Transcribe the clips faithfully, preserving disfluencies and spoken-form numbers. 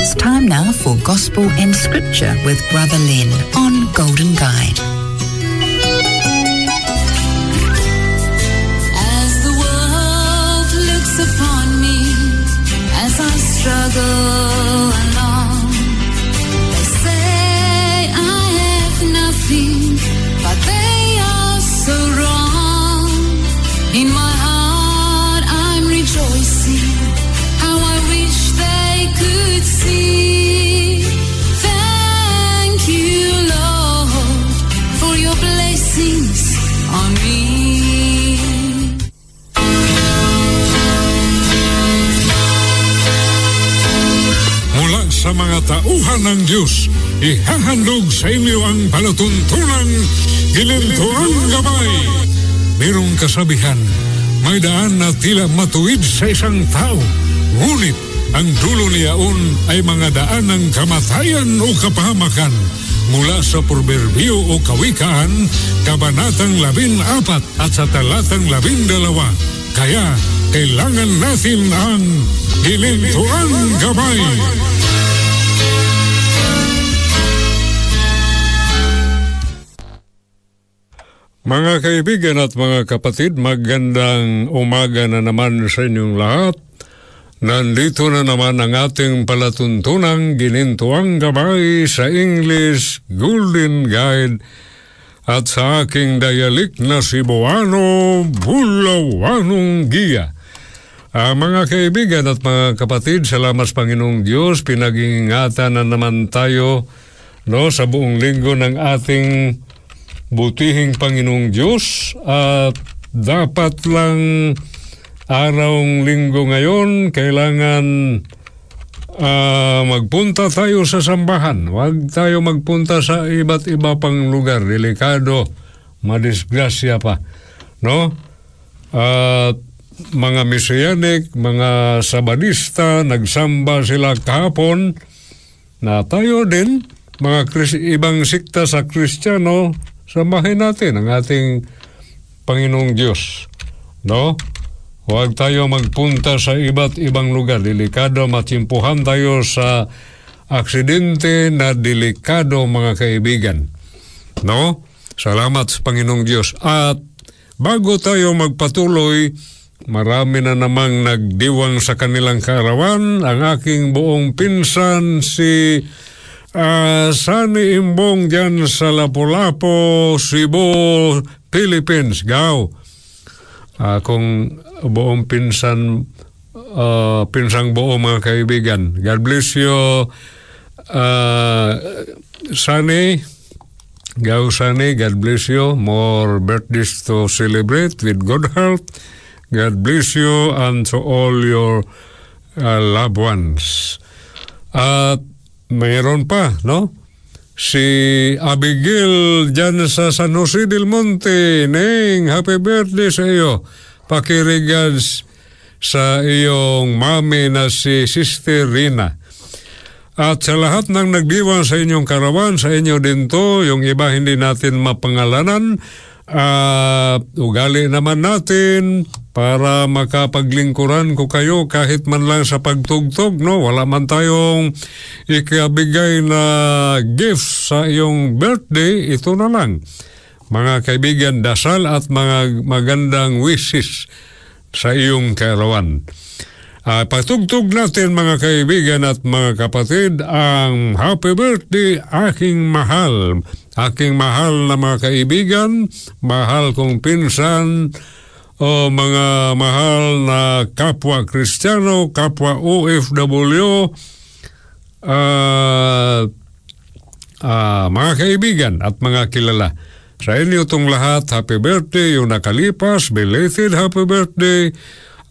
It's time now for Gospel and Scripture with Brother Lynn on Golden Guide. Struggle along, they say I have nothing, but they are so wrong. In my heart I'm rejoicing, how I wish they could see. Thank you, Lord, for your blessings on me. Sa mga tauhan ng Diyos, ihahandog sa inyo ang palatuntunan, gilintuang gabay. Merong kasabihan, may daan na tila matuwid sa isang tao, ngunit ang dulo niyaon ay mga daan ng kamatayan o kapahamakan. Mula sa Proverbio o Kawikaan, Kabanatang labing apat at sa Talatang labing dalawa. Kaya, kailangan natin ang gilintuang gabay. Mga kaibigan at mga kapatid, magandang umaga na naman sa inyong lahat. Nandito na naman ang ating palatuntunang ginintuang gabay sa English Golden Guide at sa aking dialect na Cebuano, Bulawanong Giya. Ah, mga kaibigan at mga kapatid, salamat Panginoong Diyos, pinag-iingatan na naman tayo no, sa buong linggo ng ating butihing Panginoong Diyos, at dapat lang araw ng linggo ngayon kailangan uh, magpunta tayo sa sambahan. Huwag tayo magpunta sa iba't iba pang lugar, delikado, madisgrasya pa, no? At uh, mga mesiyanik, mga sabadista, nagsamba sila kahapon, na tayo din mga Kris- ibang sikta sa Kristiyano, samahin natin ang ating Panginoong Diyos, no? Huwag tayo magpunta sa iba't ibang lugar. Delikado, matimpuhan tayo sa aksidente na delikado, mga kaibigan, no? Salamat sa Panginoong Diyos. At bago tayo magpatuloy, marami na namang nagdiwang sa kanilang kaarawan. Ang aking buong pinsan, si... Uh, Sunny Imbong dyan sa Lapu-Lapo, Cebu, Philippines, Gao. Uh, kung buong pinsan, uh, pinsang buo mga kaibigan. God bless you, uh, Sunny, Gao Sunny, God bless you. More birthdays to celebrate with good health. God bless you and to all your uh, loved ones. At, uh, mayroon pa, no? Si Abigail dyan sa San Jose del Monte. Neng, happy birthday sa iyo. Pakiregards sa iyong mami na si Sister Rina. At sa lahat ng nagdiwang sa inyong karawan, sa inyo din to, yung iba hindi natin mapangalanan. Uh, ugali naman natin para makapaglingkuran ko kayo kahit man lang sa pagtugtog, no? Wala man tayong ikabigay na gift sa iyong birthday, ito na lang. Mga kaibigan, dasal at mga magandang wishes sa iyong kaarawan. Uh, patugtog natin mga kaibigan at mga kapatid ang Happy Birthday Aking Mahal. Aking mahal na mga kaibigan, mahal kong pinsan, o mga mahal na kapwa Kristiyano, kapwa O F W, uh, uh, mga kaibigan at mga kilala. Sa inyo itong lahat, happy birthday, yung nakalipas, belated happy birthday,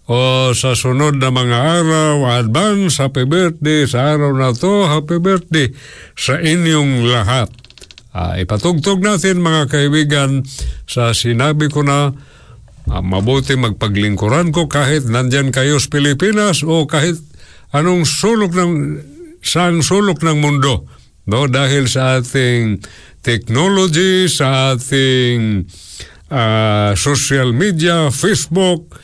o sa sunod na mga araw, advance, happy birthday sa araw na to, happy birthday sa inyong lahat. Ah, ipatugtog natin mga kaibigan sa sinabi ko na ah, mabuti magpaglingkuran ko kahit nandyan kayo sa Pilipinas o kahit anong sulok ng, saan sulok ng mundo. No, dahil sa ating technology, sa ating uh, social media, Facebook,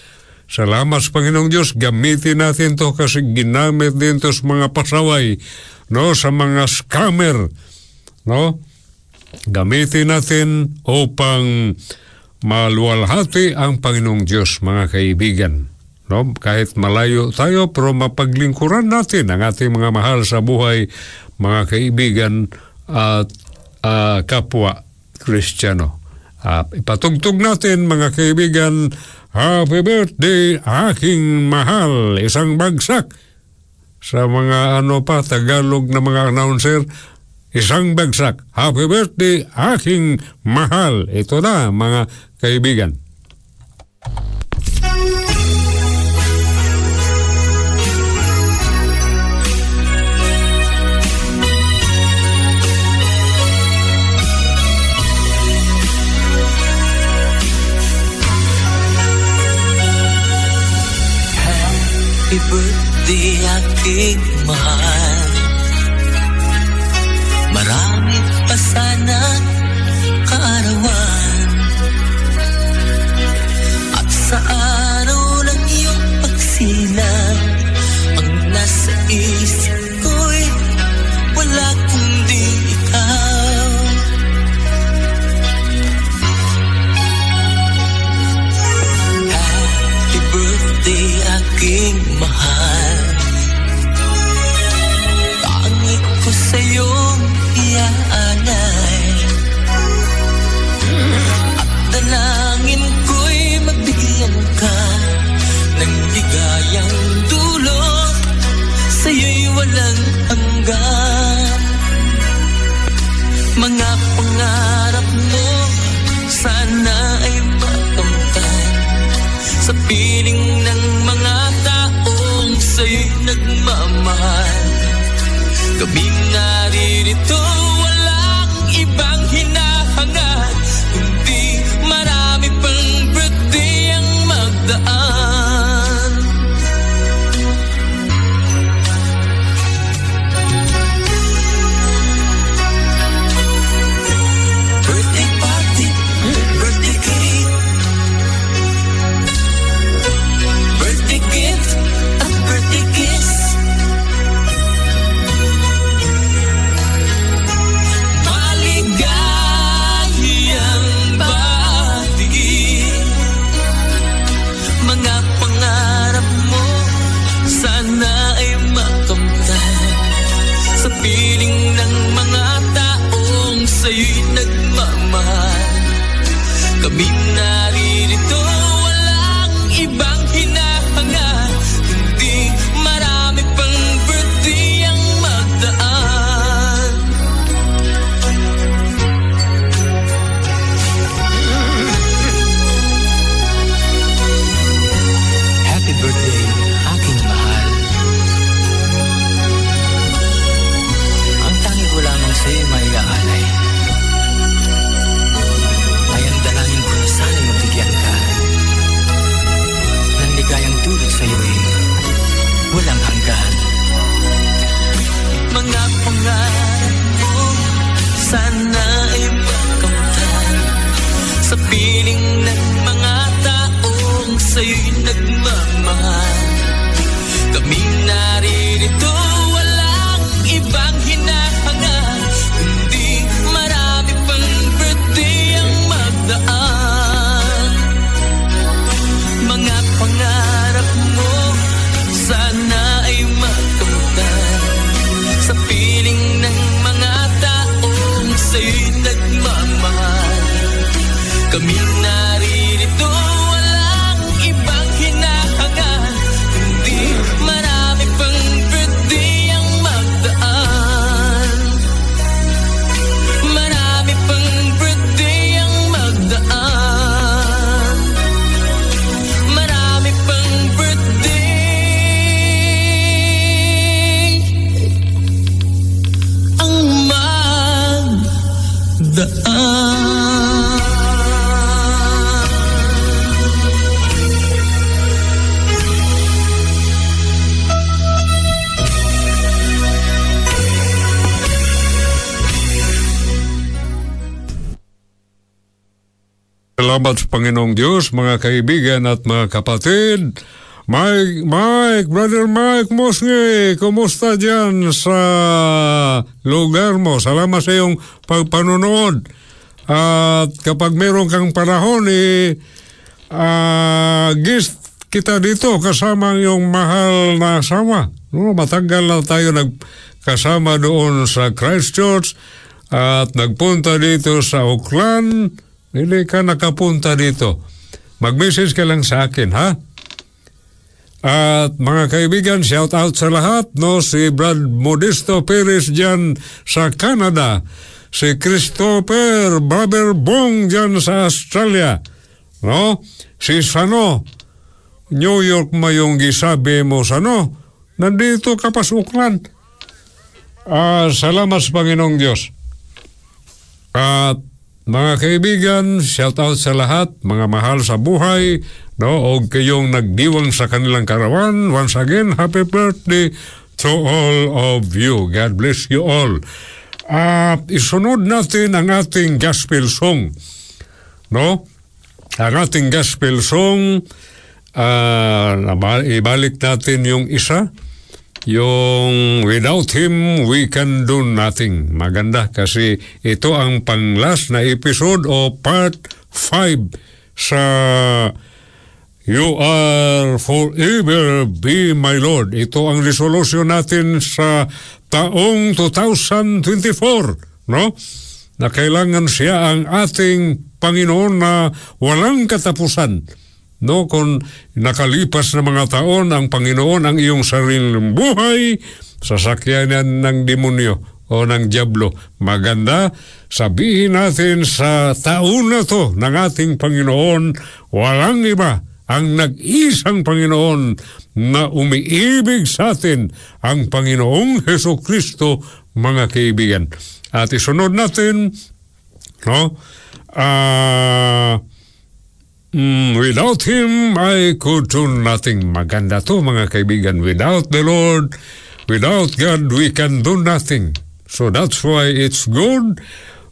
salamat sa Panginoong Diyos, gamitin natin to kasi ginamit din to sa mga pasaway, no, sa mga scammer, no. Gamitin natin upang maluwalhati ang Panginoong Diyos, mga kaibigan, no. Kahit malayo tayo, pero mapaglingkuran natin ang ating mga mahal sa buhay, mga kaibigan at uh, kapwa Kristiyano. Uh, ipatugtog natin mga kaibigan, Happy Birthday, Aking Mahal. Isang bagsak sa mga ano pa, Tagalog na mga announcer, isang bagsak, Happy Birthday, Aking Mahal. Ito na mga kaibigan. Happy birthday, aking mahal. Marami pa sana kaarawan, at sa araw ng iyong pagsilang, ang nasa isip ko'y wala kundi ikaw. Happy birthday, aking mahal. Tangi ko sa'yong iaanay, at dalangin ko'y mabigyan ka ng ligayang dulot, sa'yo'y walang hanggan. Mga pangarap mo sana ay makamtan sa piling ng mga taong sa'yo'y nagmamahal. Kaming naririto, walang ibang hinahangad, kundi marami pang birthday ang magdaan. Birthday party, birthday cake, birthday gift, at birthday kiss. Piling ng mga taong sa'yo'y nagmamahal, kami naririto, walang ibang hinahangad, kundi marami pang birthday ang magdaan. Happy birthday, aking mahal. Sa'yo may aalay, ay ang dalangin ko na sana mabigyan ka ng ligayang tulad sa'yo'y walang hanggan. Mga pangarap mo sana ay makamtan sa piling ng mga taong sa'yo'y nagmamahal. Kaming naririto, walang ibang hinahangad, daan. Mga pangarap mo sana ay makamtan sa piling ng mga taong sa'yo'y nagmamahal. Kami naririto, walang ibang hinahangad. daan. Salamat sa Panginoong Diyos, mga kaibigan at mga kapatid. Mike, Mike, Brother Mike Mosngi, kumusta dyan sa lugar mo? Salamat sa iyong pagpanunood. At kapag meron kang panahon, eh, uh, guest kita dito kasama ang iyong mahal na asawa. No, matagal na tayo nagkasama doon sa Christchurch at nagpunta dito sa Auckland. Hindi ka nakapunta dito. Mag-message ka lang sa akin, ha? At mga kaibigan, shout out sa lahat, no? Si Brad Modesto Perez dyan sa Canada. Si Christopher Robert Bong dyan sa Australia. No? Si Sano, New York mayong gisabi mo, Sano, nandito ka pa sa Auckland. Ah, salamat sa Panginoong Diyos. At mga kaibigan, shout out sa lahat, mga mahal sa buhay, no, o kayong nagdiwang sa kanilang karawan. Once again, happy birthday to all of you. God bless you all. At isunod natin ang ating gospel song, no? Ang ating gospel song, uh, ibalik natin yung isa, yung Without Him, We Can Do Nothing. Maganda kasi ito ang pang-last na episode o part five sa You Are Forever Be My Lord. Ito ang resolution natin sa taong twenty twenty-four, no? Na kailangan siya ang ating Panginoon na walang katapusan. No, kung nakalipas na mga taon, ang Panginoon ang iyong sariling buhay, sasakyan ng demonyo o ng dyablo. Maganda, sabihin natin sa taon na to ng ating Panginoon, walang iba ang nag-isang Panginoon na umiibig sa atin, ang Panginoong Heso Kristo, mga kaibigan. At isunod natin, no, ah... Uh, Without Him, I could do nothing. Maganda to, mga kaibigan. Without the Lord, without God, we can do nothing. So that's why it's good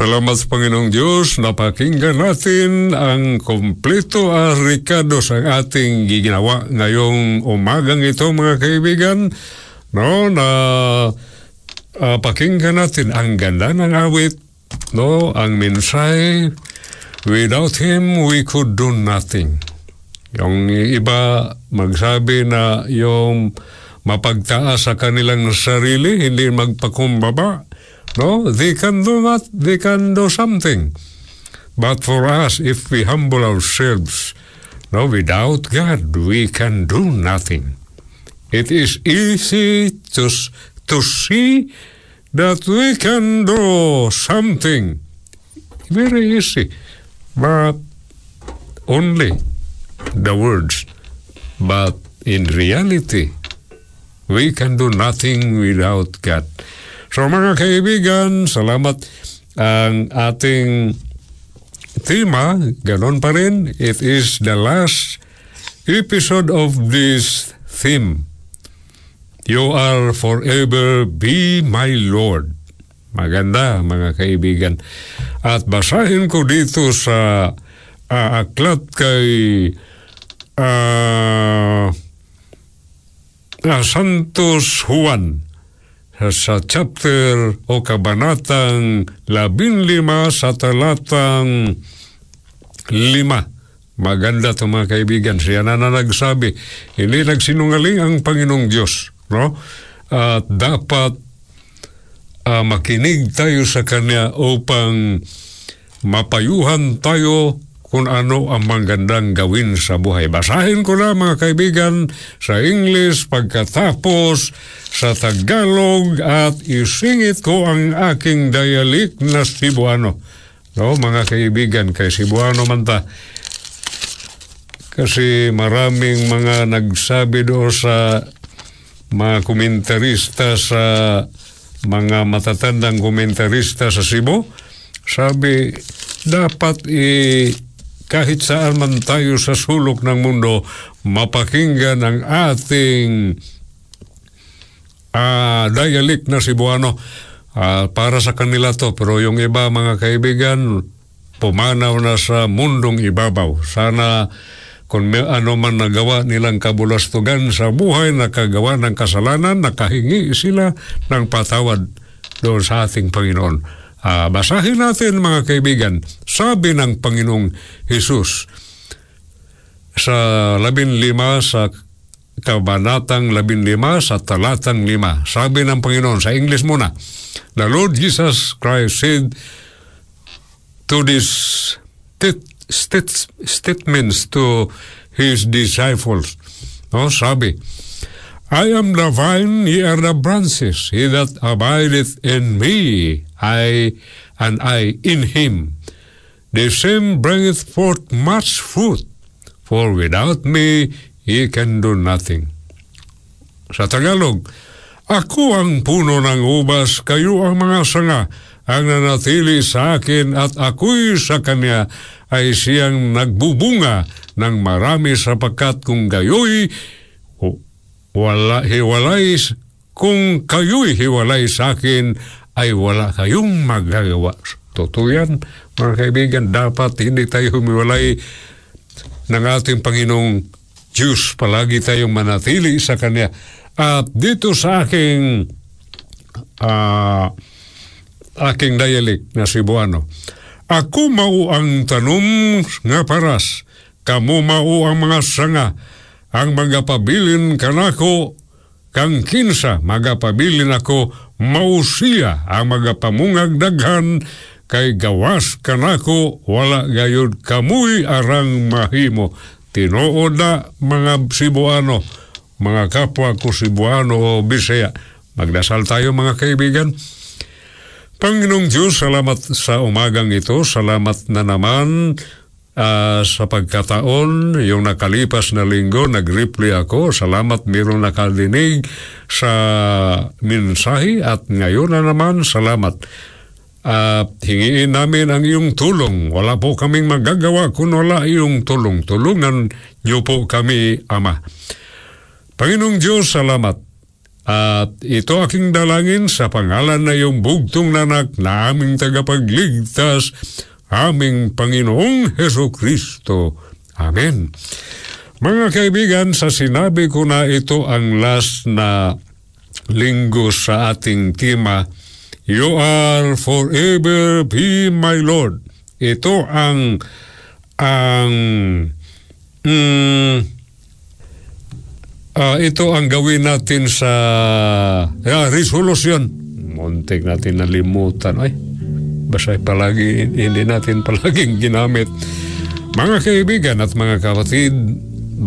Salamat sa Panginoong Diyos, napakinggan natin ang kompleto arikado sa ating ginawa ngayong umagang ito, mga kaibigan. No, na uh, pakinggan natin ang ganda ng awit, no, ang mensahe, without Him we could do nothing. Yung iba magsabi na yung mapagtaas sa kanilang sarili, hindi magpakumbaba. No, they can do that, they can do something. But for us, if we humble ourselves, no, without God, we can do nothing. It is easy to, to see that we can do something. Very easy. But only the words. But in reality, we can do nothing without God. So mga kaibigan, salamat ang ating tema, ganon pa rin. It is the last episode of this theme. You are forever be my Lord. Maganda mga kaibigan. At basahin ko dito sa uh, aklat kay uh, uh, Santos Juan. Sa chapter o kabanatang labing lima sa talatang lima. Maganda ito mga kaibigan. Siya na na nagsabi, hindi nagsinungaling ang Panginoong Diyos. No? At dapat uh, makinig tayo sa Kanya upang mapayuhan tayo kung ano ang magandang gawin sa buhay. Basahin ko na mga kaibigan sa English pagkatapos sa Tagalog at isingit ko ang aking dialect na Cebuano. No, mga kaibigan, kay Cebuano man ta. Kasi maraming mga nagsabi doon sa mga komentarista, sa mga matatandang komentarista sa Cebu, sabi, dapat eh, kahit saan man tayo sa sulok ng mundo, mapakinggan ang ating Ah, dialect na Cebuano. Ah, para sa kanila to, pero yung iba mga kaibigan pumanaw na sa mundong ibabaw. Sana kung may ano man nagawa nilang kabulastugan sa buhay, nakagawa ng kasalanan, nakahingi sila ng patawad doon sa ating Panginoon. Ah, basahin natin mga kaibigan. Sabi ng Panginoong Jesus sa labing lima sa Kabanatang labing lima sa talatang lima. Sabi ng Panginoon, sa English muna, the Lord Jesus Christ said to these tit- tit- statements to His disciples. No, sabi, I am the vine, ye are the branches. He that abideth in me, I and I in him, the same bringeth forth much fruit, for without me he can do nothing. Sa Tagalog, ako ang puno ng ubas, kayo ang mga sanga, ang nanatili sa akin at ako'y sa kanya ay siyang nagbubunga ng marami, sapagkat kung gayo'y wala, hiwalay, kung kayo'y hiwalay sa akin ay wala kayong magagawa. Totoo yan, mga kaibigan, dapat hindi tayo humiwalay ng ating Panginoong Diyos, palagi tayong manatili sa Kanya. At dito sa aking uh, aking dialect na Cebuano, ako mao ang tanom nga paras, kamu mao ang mga sanga, ang magapabilin kanako kang kinsa, magapabilin ako mao siya, ang magapamungag daghan, kay gawas kanako wala gayud kamuy arang mahimo. Tinuod na mga Cebuano, mga kapwa ko Cebuano o Bisaya. Magdasal tayo mga kaibigan. Panginoong Diyos, salamat sa umagang ito. Salamat na naman uh, sa pagkataon. Yung nakalipas na linggo, nag-reply ako. Salamat mayroong nakadinig sa mensahe. At ngayon na naman, salamat. At uh, hingiin namin ang iyong tulong. Wala po kaming magagawa kung wala iyong tulong. Tulungan niyo po kami, Ama. Panginoong Diyos, salamat. At ito aking dalangin sa pangalan na iyong bugtong nanak na aming tagapagligtas, aming Panginoong Heso Kristo. Amen. Mga kaibigan, sa sinabi ko na ito ang last na linggo sa ating tema, You are forever be my Lord. Ito ang ang mm, uh, ito ang gawin natin sa uh, resolution. Muntik natin nalimutan. Ay, basay palagi, hindi natin palaging ginamit. Mga kaibigan at mga kapatid,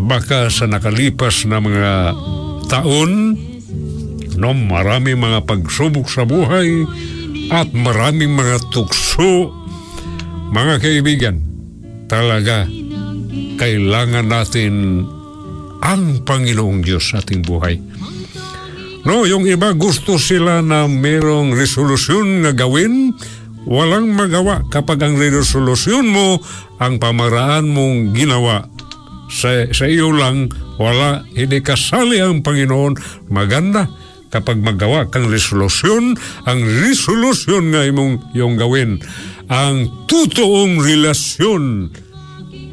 baka sa nakalipas na mga taon, no, maraming mga pagsubok sa buhay at maraming mga tukso. Mga kaibigan, talaga kailangan natin ang Panginoong Diyos sa ating buhay. No, yung iba gusto sila na merong resolusyon na gawin. Walang magawa kapag ang resolusyon mo, ang pamaraan mong ginawa sa, sa iyo lang, wala, hindi kasali ang Panginoon. Maganda kapag magawa kang resolusyon, ang resolusyon nga imong yung gawin, ang totoong relasyon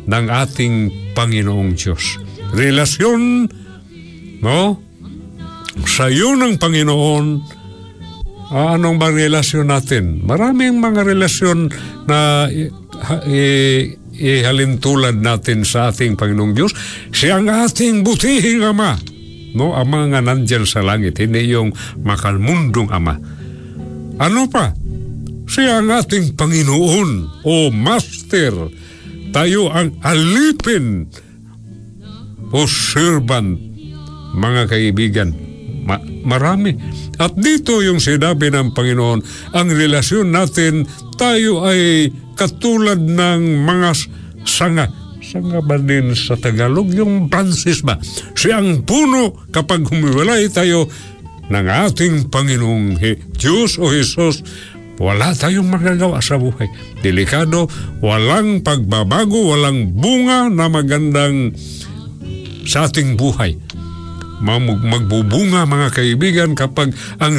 ng ating Panginoong Diyos. Relasyon, no? Sa iyo ng Panginoon. Uh, anong ba relasyon natin? Maraming mga relasyon na ihalintulad natin sa ating Panginoong Diyos. Siya ang ating butihing Ama. No, Ama nga nandiyan sa langit, hindi yung makalmundong Ama. Ano pa? Siya ang ating Panginoon o Master. Tayo ang alipin o servant, mga kaibigan. Ma- marami. At dito yung sinabi ng Panginoon, ang relasyon natin, tayo ay katulad ng mga sanga. Sanga ba din sa Tagalog? Yung branches ba? Siya ang puno, kapag humiwalay tayo ng ating Panginoong Diyos o Jesus, wala tayong magagawa sa buhay. Delikado, walang pagbabago, walang bunga na magandang sa ating buhay. Magbubunga, mga kaibigan, kapag ang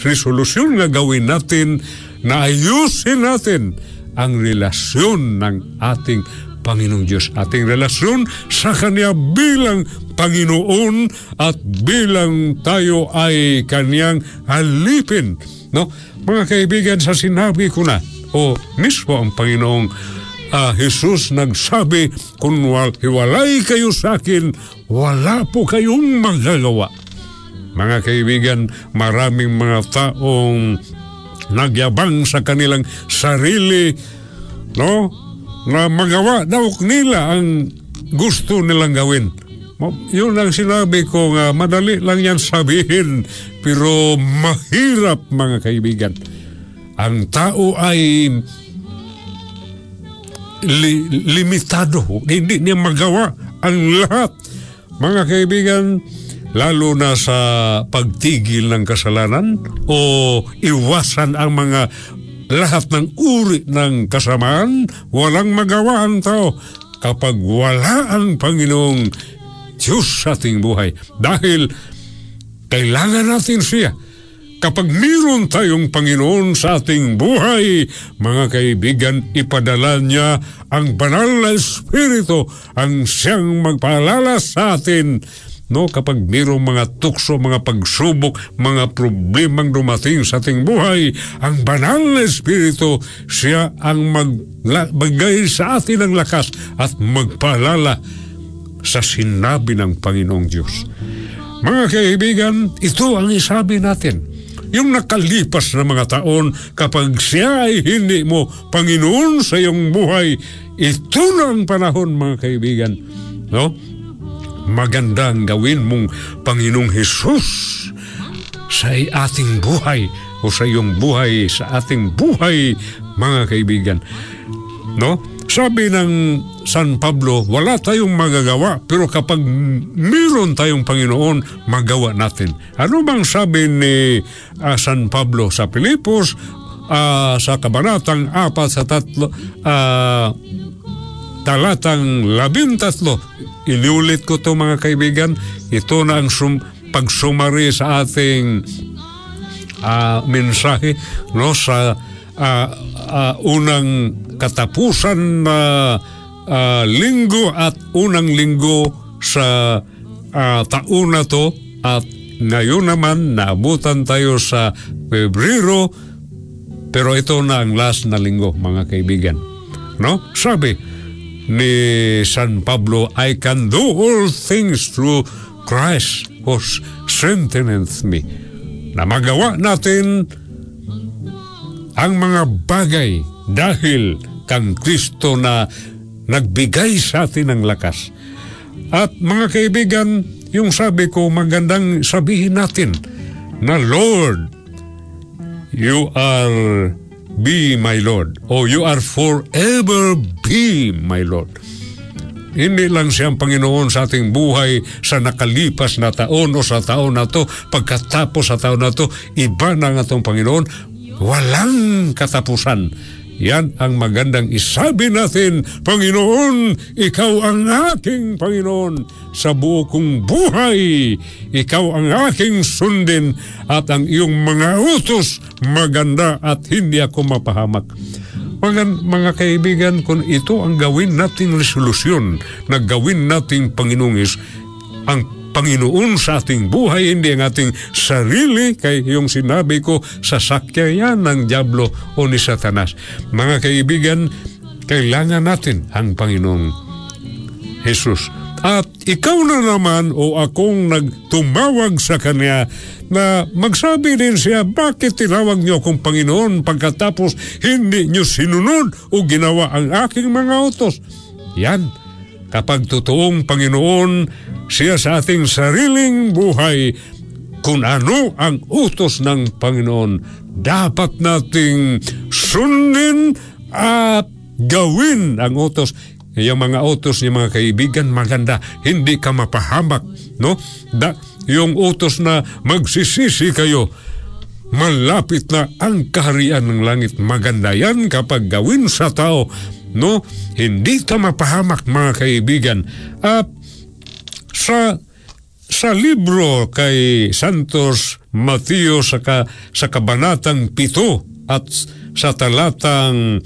resolusyon na gawin natin, na ayusin natin ang relasyon ng ating Panginoong Diyos, ating relasyon sa Kanya bilang Panginoon at bilang tayo ay Kanyang alipin. No? Mga kaibigan, sa sinabi ko na, o mismo ang Panginoong ah, Jesus nagsabi, kung hiwalay kayo sa akin, wala po kayong magagawa. Mga kaibigan, maraming mga taong nagyabang sa kanilang sarili, no, na magawa daw nila ang gusto nilang gawin. Yun ang sinabi ko nga, madali lang yan sabihin, pero mahirap, mga kaibigan. Ang tao ay Li- limitado. Hindi niya magawa ang lahat. Mga kaibigan, lalo na sa pagtigil ng kasalanan o iwasan ang mga lahat ng uri ng kasamaan, walang magawa ang tao kapag wala ang Panginoong Diyos sa ating buhay. Dahil kailangan natin siya. Kapag mayroon tayong Panginoon sa ating buhay, mga kaibigan, ipadala niya ang banal na Espiritu, ang siyang magpaalala sa atin. No, kapag mayroong mga tukso, mga pagsubok, mga problemang dumating sa ating buhay, ang banal na Espiritu, siya ang magbigay sa atin ng lakas at magpaalala sa sinabi ng Panginoong Diyos. Mga kaibigan, ito ang isabi natin. Yung nakalipas na mga taon, kapag siya ay hindi mo Panginoon sa iyong buhay, ito na ang panahon, mga kaibigan. No? Maganda ang gawin mong Panginoong Jesus sa ating buhay o sa iyong buhay, sa ating buhay, mga kaibigan. No? Sabi ng San Pablo, wala tayong magagawa, pero kapag mayroon tayong Panginoon, magawa natin. Ano bang sabi ni uh, San Pablo sa Pilipos, uh, sa Kabanatang Apat sa Tatlo, uh, Talatang Labintatlo? Iniulit ko to, mga kaibigan, ito na ang sum- pagsumari sa ating uh, mensahe, no, sa uh, uh, unang katapusan na uh, uh, linggo at unang linggo sa uh, taon na to, at ngayon naman naabutan tayo sa Pebrero, pero ito na ang last na linggo, mga kaibigan, no? Sabi ni San Pablo, I can do all things through Christ who strengthens me. Na magawa natin ang mga bagay dahil kang Kristo na nagbigay sa atin ng lakas. At mga kaibigan, yung sabi ko, magandang sabihin natin na Lord, you are be my Lord, o you are forever be my Lord. Hindi lang siyang Panginoon sa ating buhay sa nakalipas na taon o sa taon na to, pagkatapos sa taon na to, iba na nga itong Panginoon, walang katapusan. Yan ang magandang isabi natin, Panginoon, ikaw ang aking Panginoon sa buo kong buhay. Ikaw ang aking sundin at ang iyong mga utos maganda at hindi ako mapahamak. Mga, mga kaibigan, kung ito ang gawin nating resolusyon na gawin nating Panginoongis, ang Panginoon sa ating buhay, hindi ang ating sarili, kay yung sinabi ko, sasakyan ng Diablo o ni Satanas. Mga kaibigan, kailangan natin ang Panginoong Jesus. At ikaw na naman o akong nagtumawag sa Kanya na magsabi din siya, bakit tinawag niyo akong Panginoon pagkatapos hindi niyo sinunod o ginawa ang aking mga utos? Yan. Kapag totoong Panginoon siya sa ating sariling buhay, kung ano ang utos ng Panginoon, dapat nating sundin at gawin ang utos. Yung mga utos niya, mga kaibigan, maganda. Hindi ka mapahamak, no? Da, yung utos na magsisisi kayo, malapit na ang kaharian ng langit. Maganda yan kapag gawin sa tao, no, hindi ka mapahamak, mga kaibigan. At sa sa libro kay Santos Mateo sa ka, sa kabanatang pito at sa talatang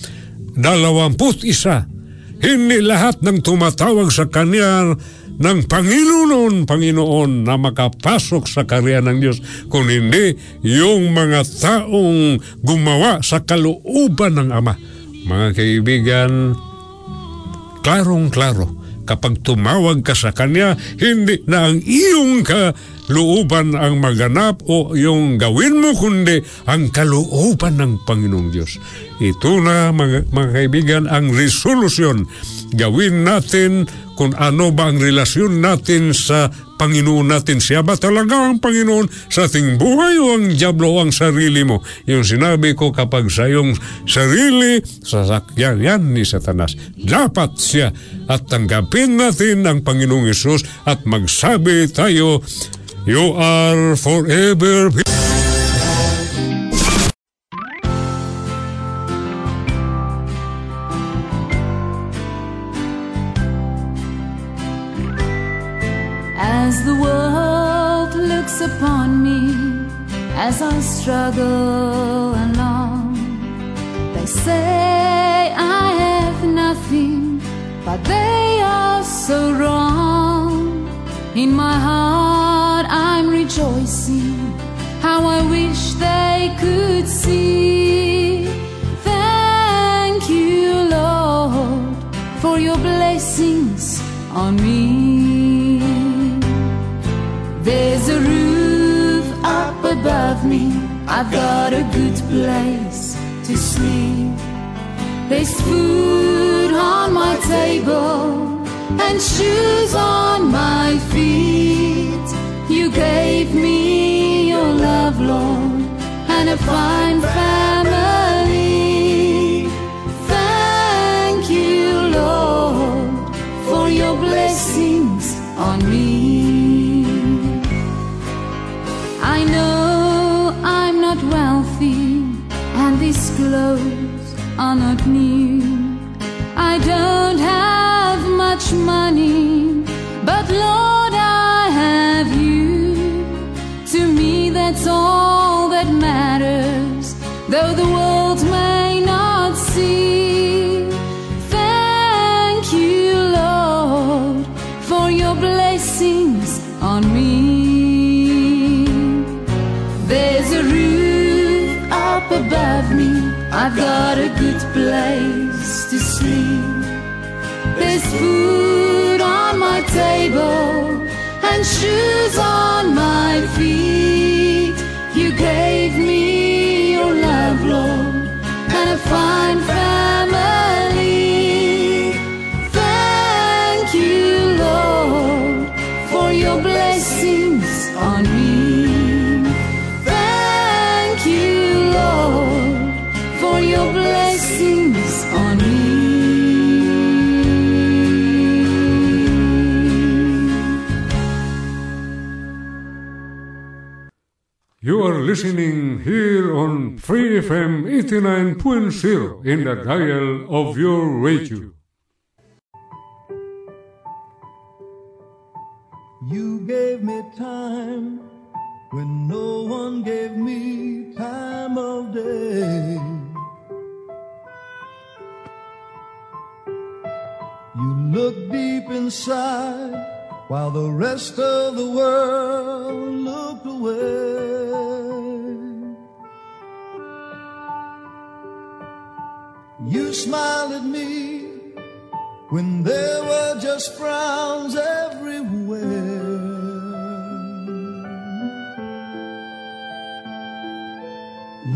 dalawamput isa, hindi lahat ng tumatawag sa kanya ng Panginoon, Panginoon na makapasok sa karya ng Diyos, kung hindi yung mga taong gumawa sa kalooban ng Ama. Mga kaibigan, klarong-klaro, kapag tumawag ka sa Kanya, hindi na ang iyong kalooban ang maganap o yung gawin mo, kundi ang kalooban ng Panginoong Diyos. Ito na, mga, mga kaibigan, ang resolusyon. Gawin natin kung ano ba ang relasyon natin sa Panginoon natin. Siya ba talaga ang Panginoon sa ating buhay o ang Diablo o ang sarili mo? Yung sinabi ko, kapag sa iyong sarili, sasakyan yan ni Satanas. Dapat siya, at tanggapin natin ang Panginoong Isus at magsabi tayo, you are forever be- As the world looks upon me, as I struggle along, they say I have nothing, but they are so wrong. In my heart I'm rejoicing, how I wish they could see. Thank you, Lord, for your blessings on me. There's a roof up above me, I've got a good place to sleep. There's food on my table and shoes on my feet. You gave me your love, Lord, and a fine family. Thank you, Lord, for your blessings on me. I know I'm not wealthy, and these clothes are not new. I don't have much money, but Lord, I have you. that's all that matters, though the world may not see. Thank you, Lord, for your blessings on me. There's a roof up above me, I've got a good place to sleep. There's food on my table and shoes on my feet. You gave me your love, Lord, and a fine family. Thank you, Lord, for your blessings on me. Thank you, Lord, for your blessings on me. You are listening here on Free F M eighty-nine point zero in the dial of your radio. You gave me time when no one gave me time of day. You looked deep inside while the rest of the world looked away. You smiled at me when there were just frowns everywhere.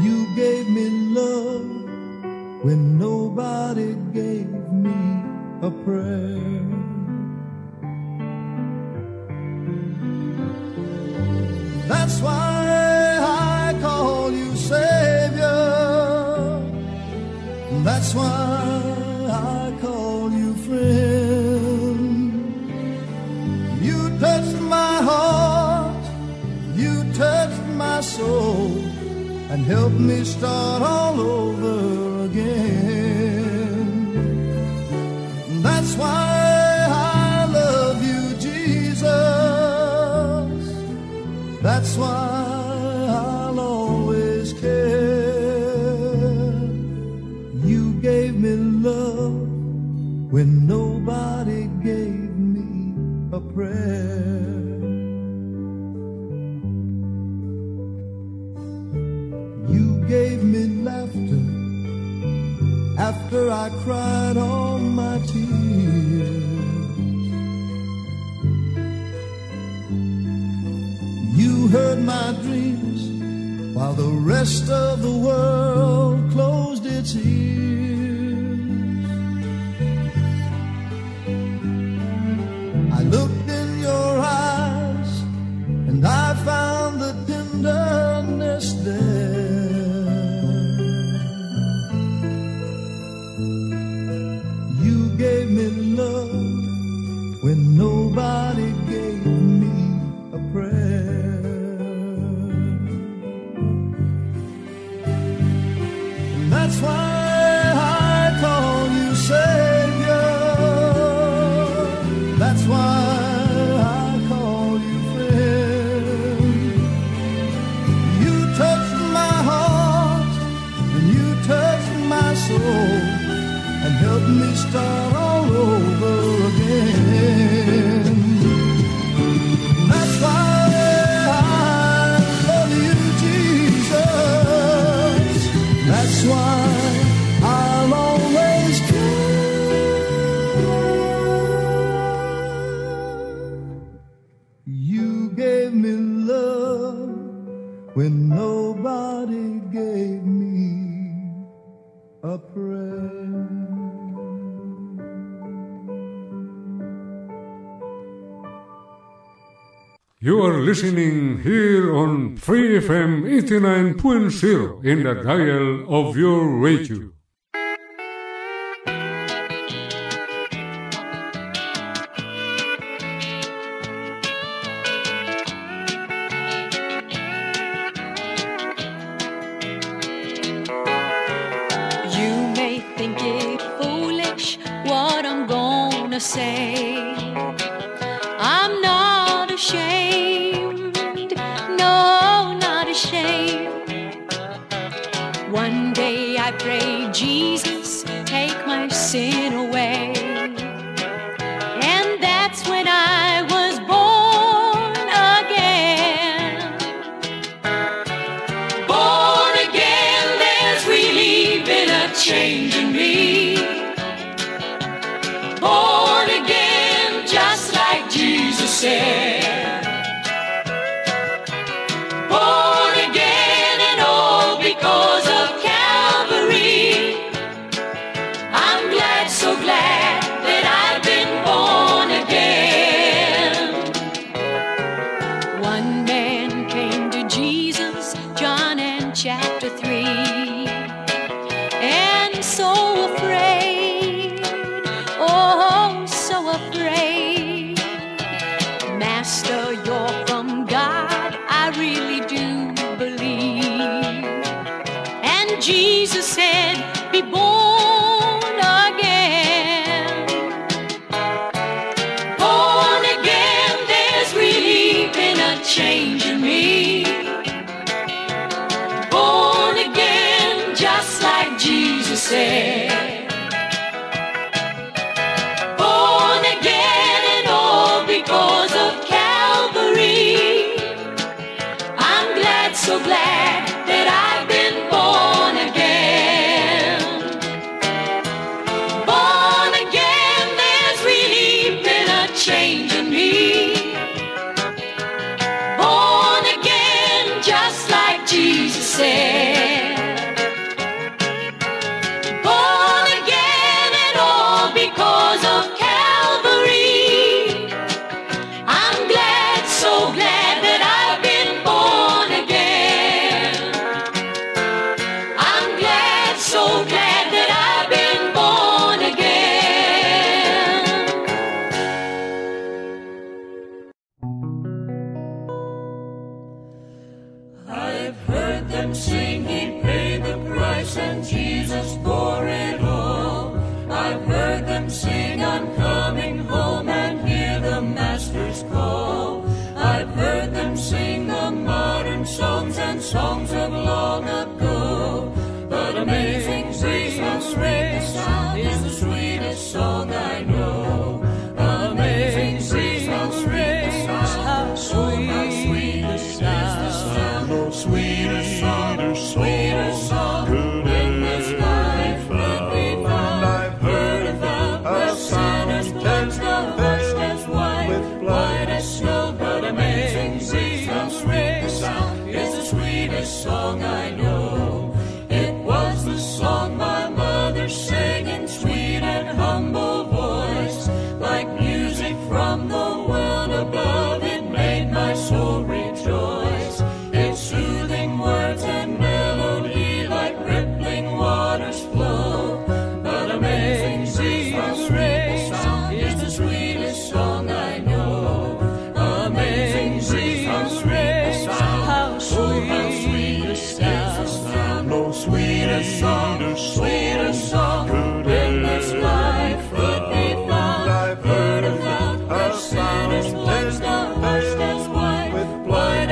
You gave me love when nobody gave me a prayer. That's why I call you Savior. That's why I call you friend. You touched my heart, you touched my soul, and helped me start all over again. That's why That's why I'll always care. You gave me love when nobody gave me a prayer. You gave me laughter after I cried all my tears. You heard my dreams while the rest of the world closed its ears. I looked in your eyes and I found the tenderness there. You gave me love when nobody gave me a prayer. That's why I call you Savior. That's why I call you friend. You touched my heart and you touched my soul and helped me start all over again. That's why I love you, Jesus. That's why. When nobody gave me a prayer. You are listening here on Free F M eighty-nine point zero in the dial of your radio. I'm not ashamed, no, not I pray, Jesus, take my sin away. And that's when I was born again. Born again, there's really been a change in me. Born again, just like Jesus said.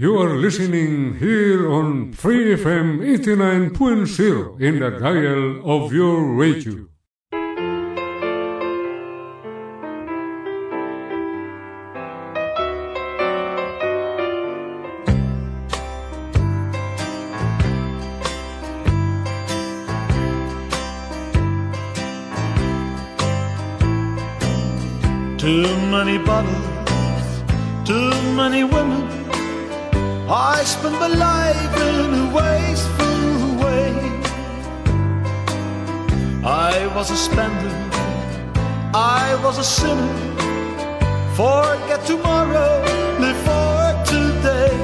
You are listening here on Free F M eighty-nine point zero in the dial of your radio. Too many bottles, too many women. I spend my life in a wasteful way. I was a spender, I was a sinner. Forget tomorrow, live for today.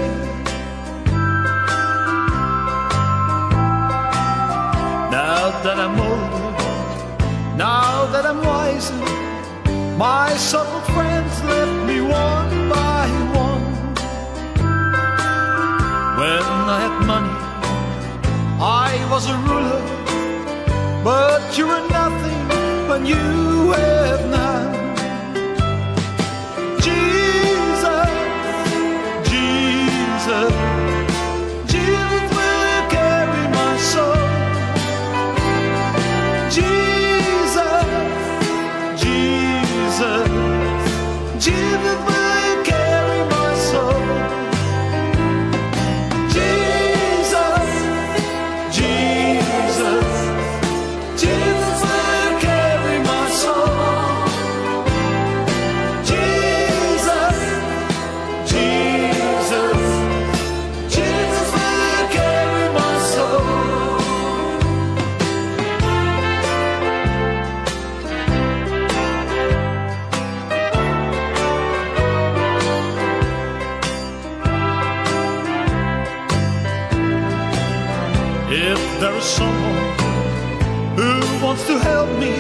that I'm older, now that I'm wiser, my subtle friends left me one by one. When I had money, I was a ruler, but you were nothing when you have none. Jesus, Jesus. To help me,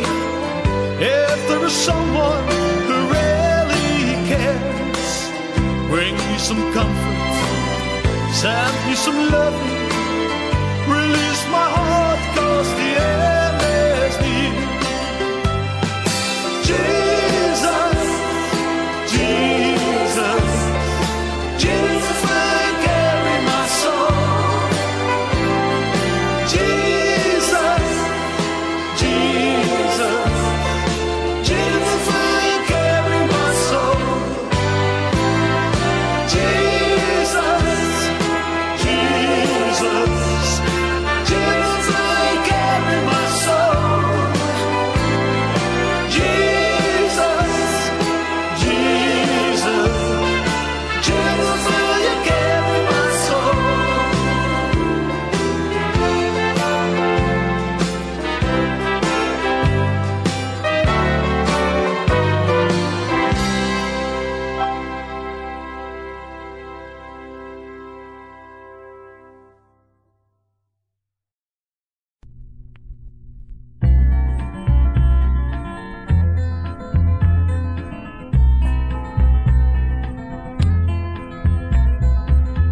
if there is someone who really cares, bring me some comfort, send me some love, release my heart, cause the end is near. Jesus, Jesus, Jesus will carry my soul. Jesus, Jesus, Jesus will carry my soul. Jesus, Jesus, Jesus will carry my soul. Jesus, Jesus, Jesus will carry my soul.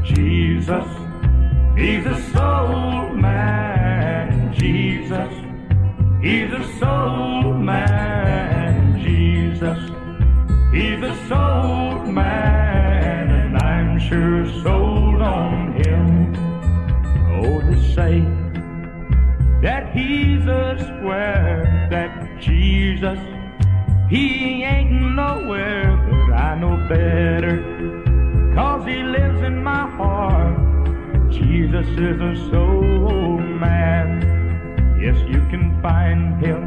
Jesus is a soul man. Jesus is a soul man. Jesus is a soul man, and I'm sure sold on him. Oh, to say that he's a square, that Jesus, he ain't nowhere, but I know better, 'cause he lives in my heart. Jesus is a soul man. Yes, you can find him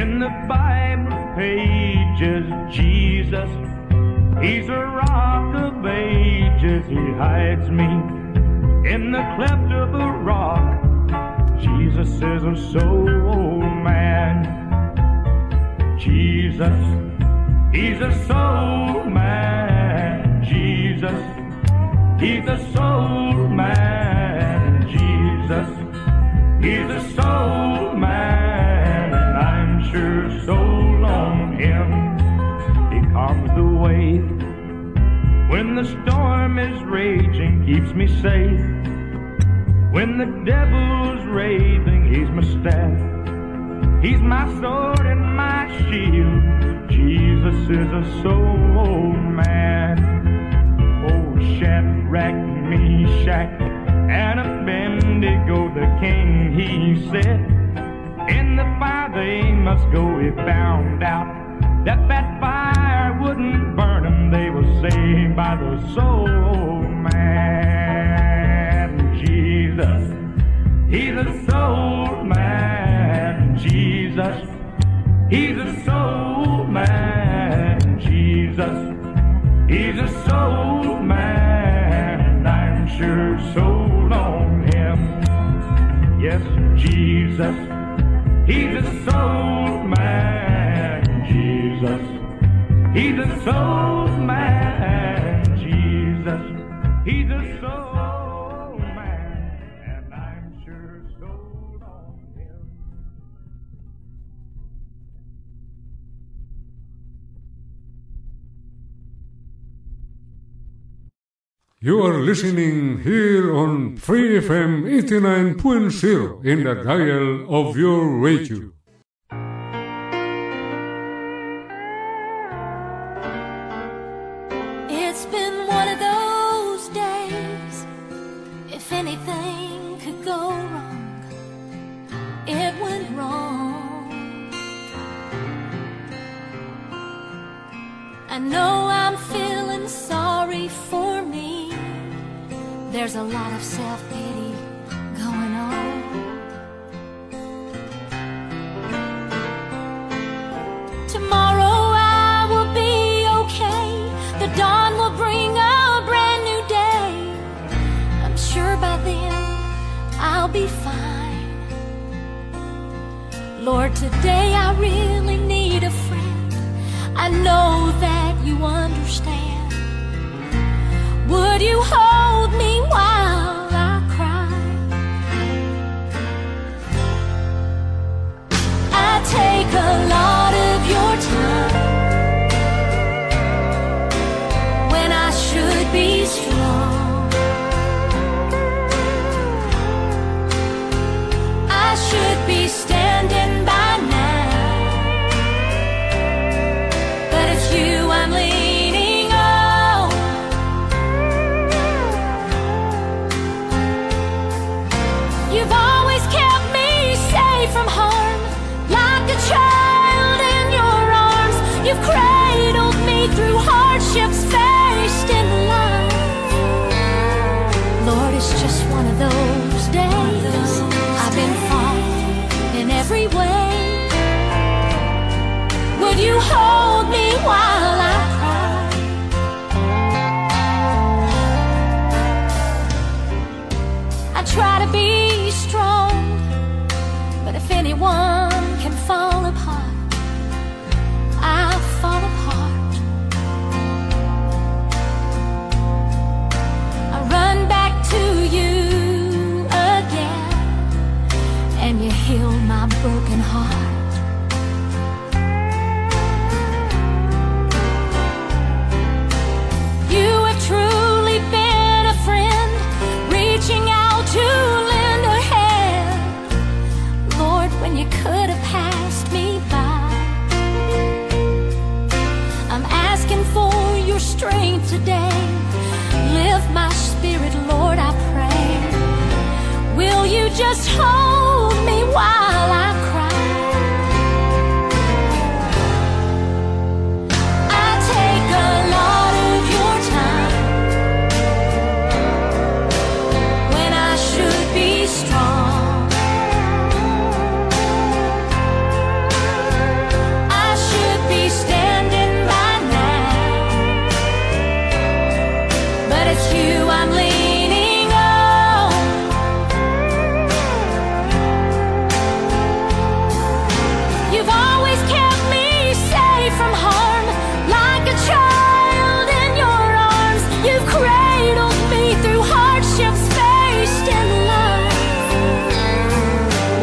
in the Bible pages. Jesus, he's a rock of ages. He hides me in the cleft of the rock. Jesus is a soul man. Jesus, he's a soul man. Jesus, he's a soul man. Jesus, he's a soul man, and I'm sure sold on him. He calms the wave when the storm is raging, keeps me safe. When the devil's raving, he's my staff, he's my sword and my shield. Jesus is a soul man. Oh, Shadrach, Meshach, and Abednego, the king, he said, in the fire they must go. He found out that that fire wouldn't burn them. They were saved by the soul man. Jesus, he's a soul man. Jesus, he's a soul man. Jesus, he's a soul man, I'm sure sold on him. Yes, Jesus, he's a soul man. Jesus, he's a soul man. Jesus, he's a soul man, and I'm sure sold on him. You are listening here on Free F M eighty-nine point zero in the dial of your radio. It's been one of those days. If anything could go wrong, it went wrong. I know I'm feeling sorry for me. There's a lot of self-pity going on. Tomorrow I will be okay. The dawn will bring a brand new day. I'm sure by then I'll be fine. Lord, today I really need a friend. I know that you understand. Would you hold me while I cry? I take a lot of your time when I should be strong. I should be standing by now, but it's you I'm leaving. Cradled me through hardships faced in life. Lord, it's just one of those days. I've been fought in every way. Would you hold me while I cry? I try to be strong, but if anyone can fall apart, I'll fall apart. I run back to you again, and you heal my broken heart. You have truly been a friend, reaching out to lend a hand. Lord, when you could have passed me by, for your strength today. Lift my spirit, Lord, I pray. Will you just hold me while I cry? I take a lot of your time when I should be strong. I should be standing. You I'm leaning on. You've always kept me safe from harm, like a child in your arms. You've cradled me through hardships faced in life.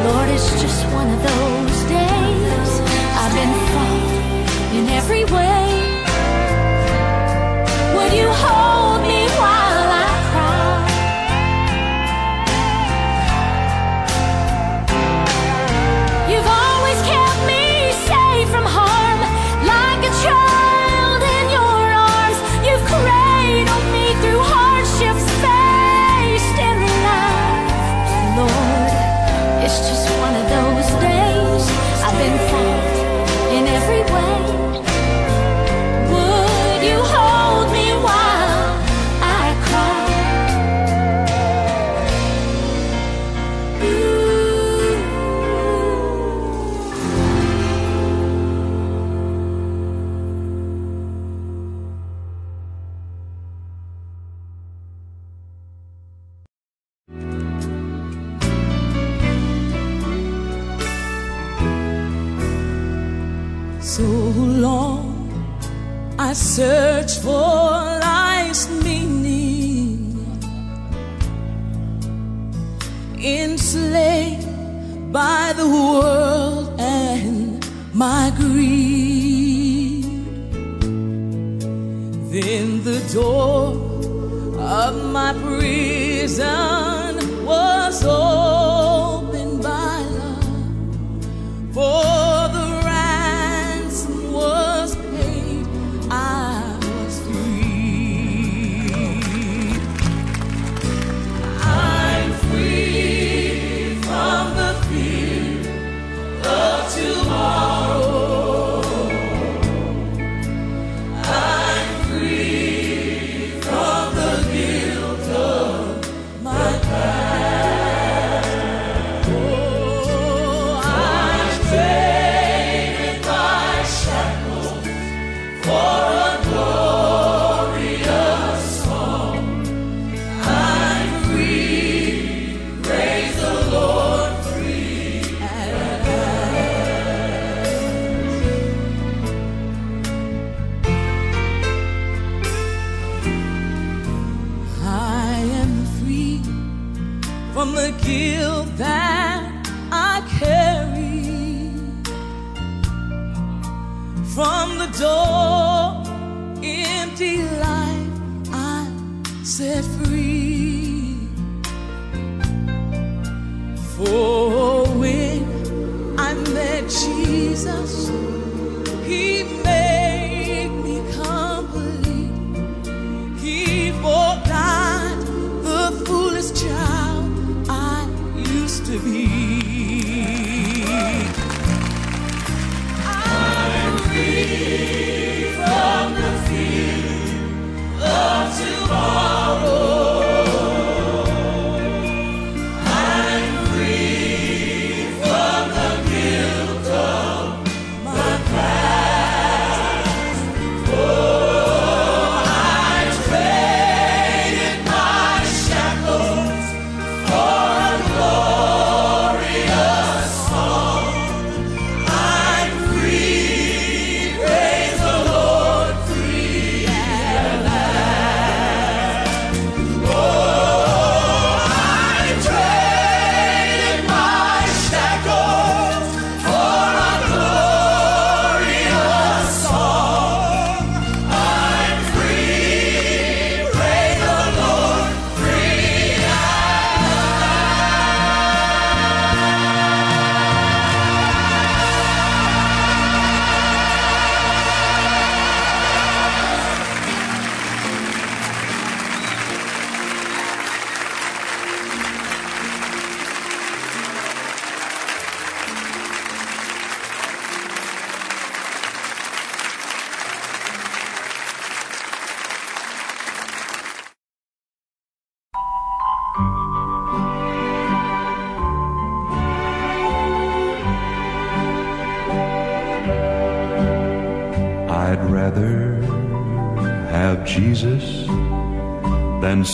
Lord, it's just one of those days. I've been fought in every way. Would you hold me while search for life's meaning, enslaved by the world and my greed. Then the door of my prison was opened by love, for the ransom was paid, I was free. I'm free from the fear of tomorrow.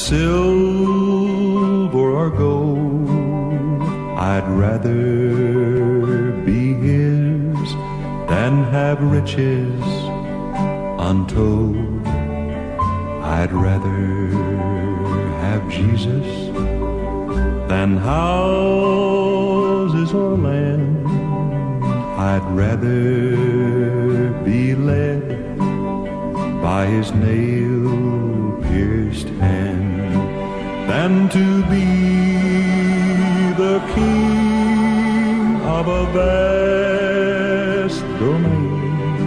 Silver or gold, I'd rather be his than have riches untold. I'd rather have Jesus than houses or land. I'd rather be led by his nail-pierced hand than to be the king of a vast domain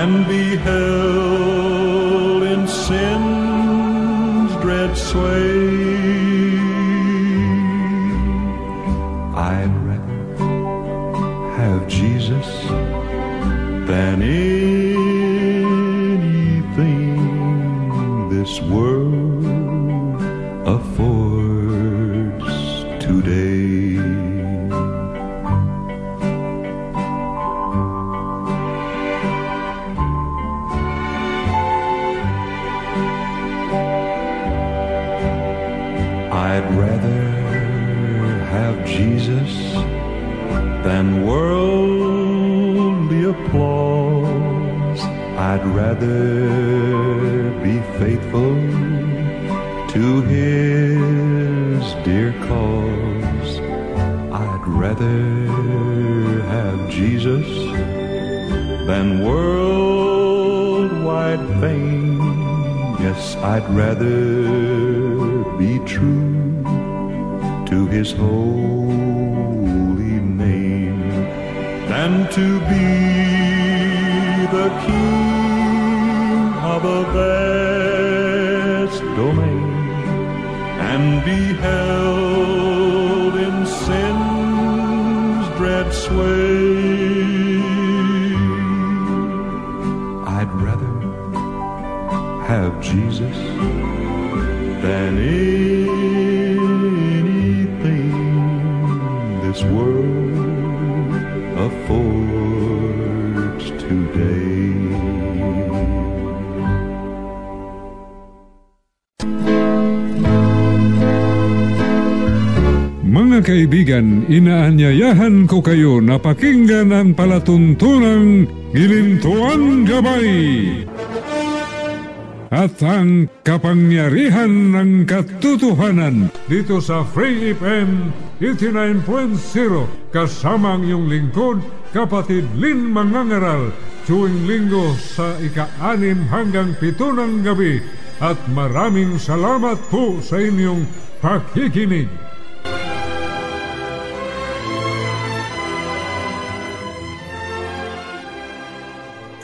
and be held in sin's dread sway. I'd rather have Jesus than anything this world affords today. I'd rather have Jesus than worldly applause. I'd rather be faithful to his dear cause. I'd rather have Jesus than worldwide fame Yes, I'd rather be true to his holy name than to be the king of a vast domain and be held in sin's dread sway. I'd rather have Jesus than anything this world affords today. Mga kaibigan, inaanyayahan ko kayo na pakinggan ang palatuntunang Gilintuan Gabay at ang kapangyarihan ng katotohanan dito sa Free F M eighty-nine point zero, kasama ang iyong lingkod, kapatid Lynn Mangangaral, tuwing linggo sa ika-anim hanggang pito ng gabi, at maraming salamat po sa inyong pakikinig.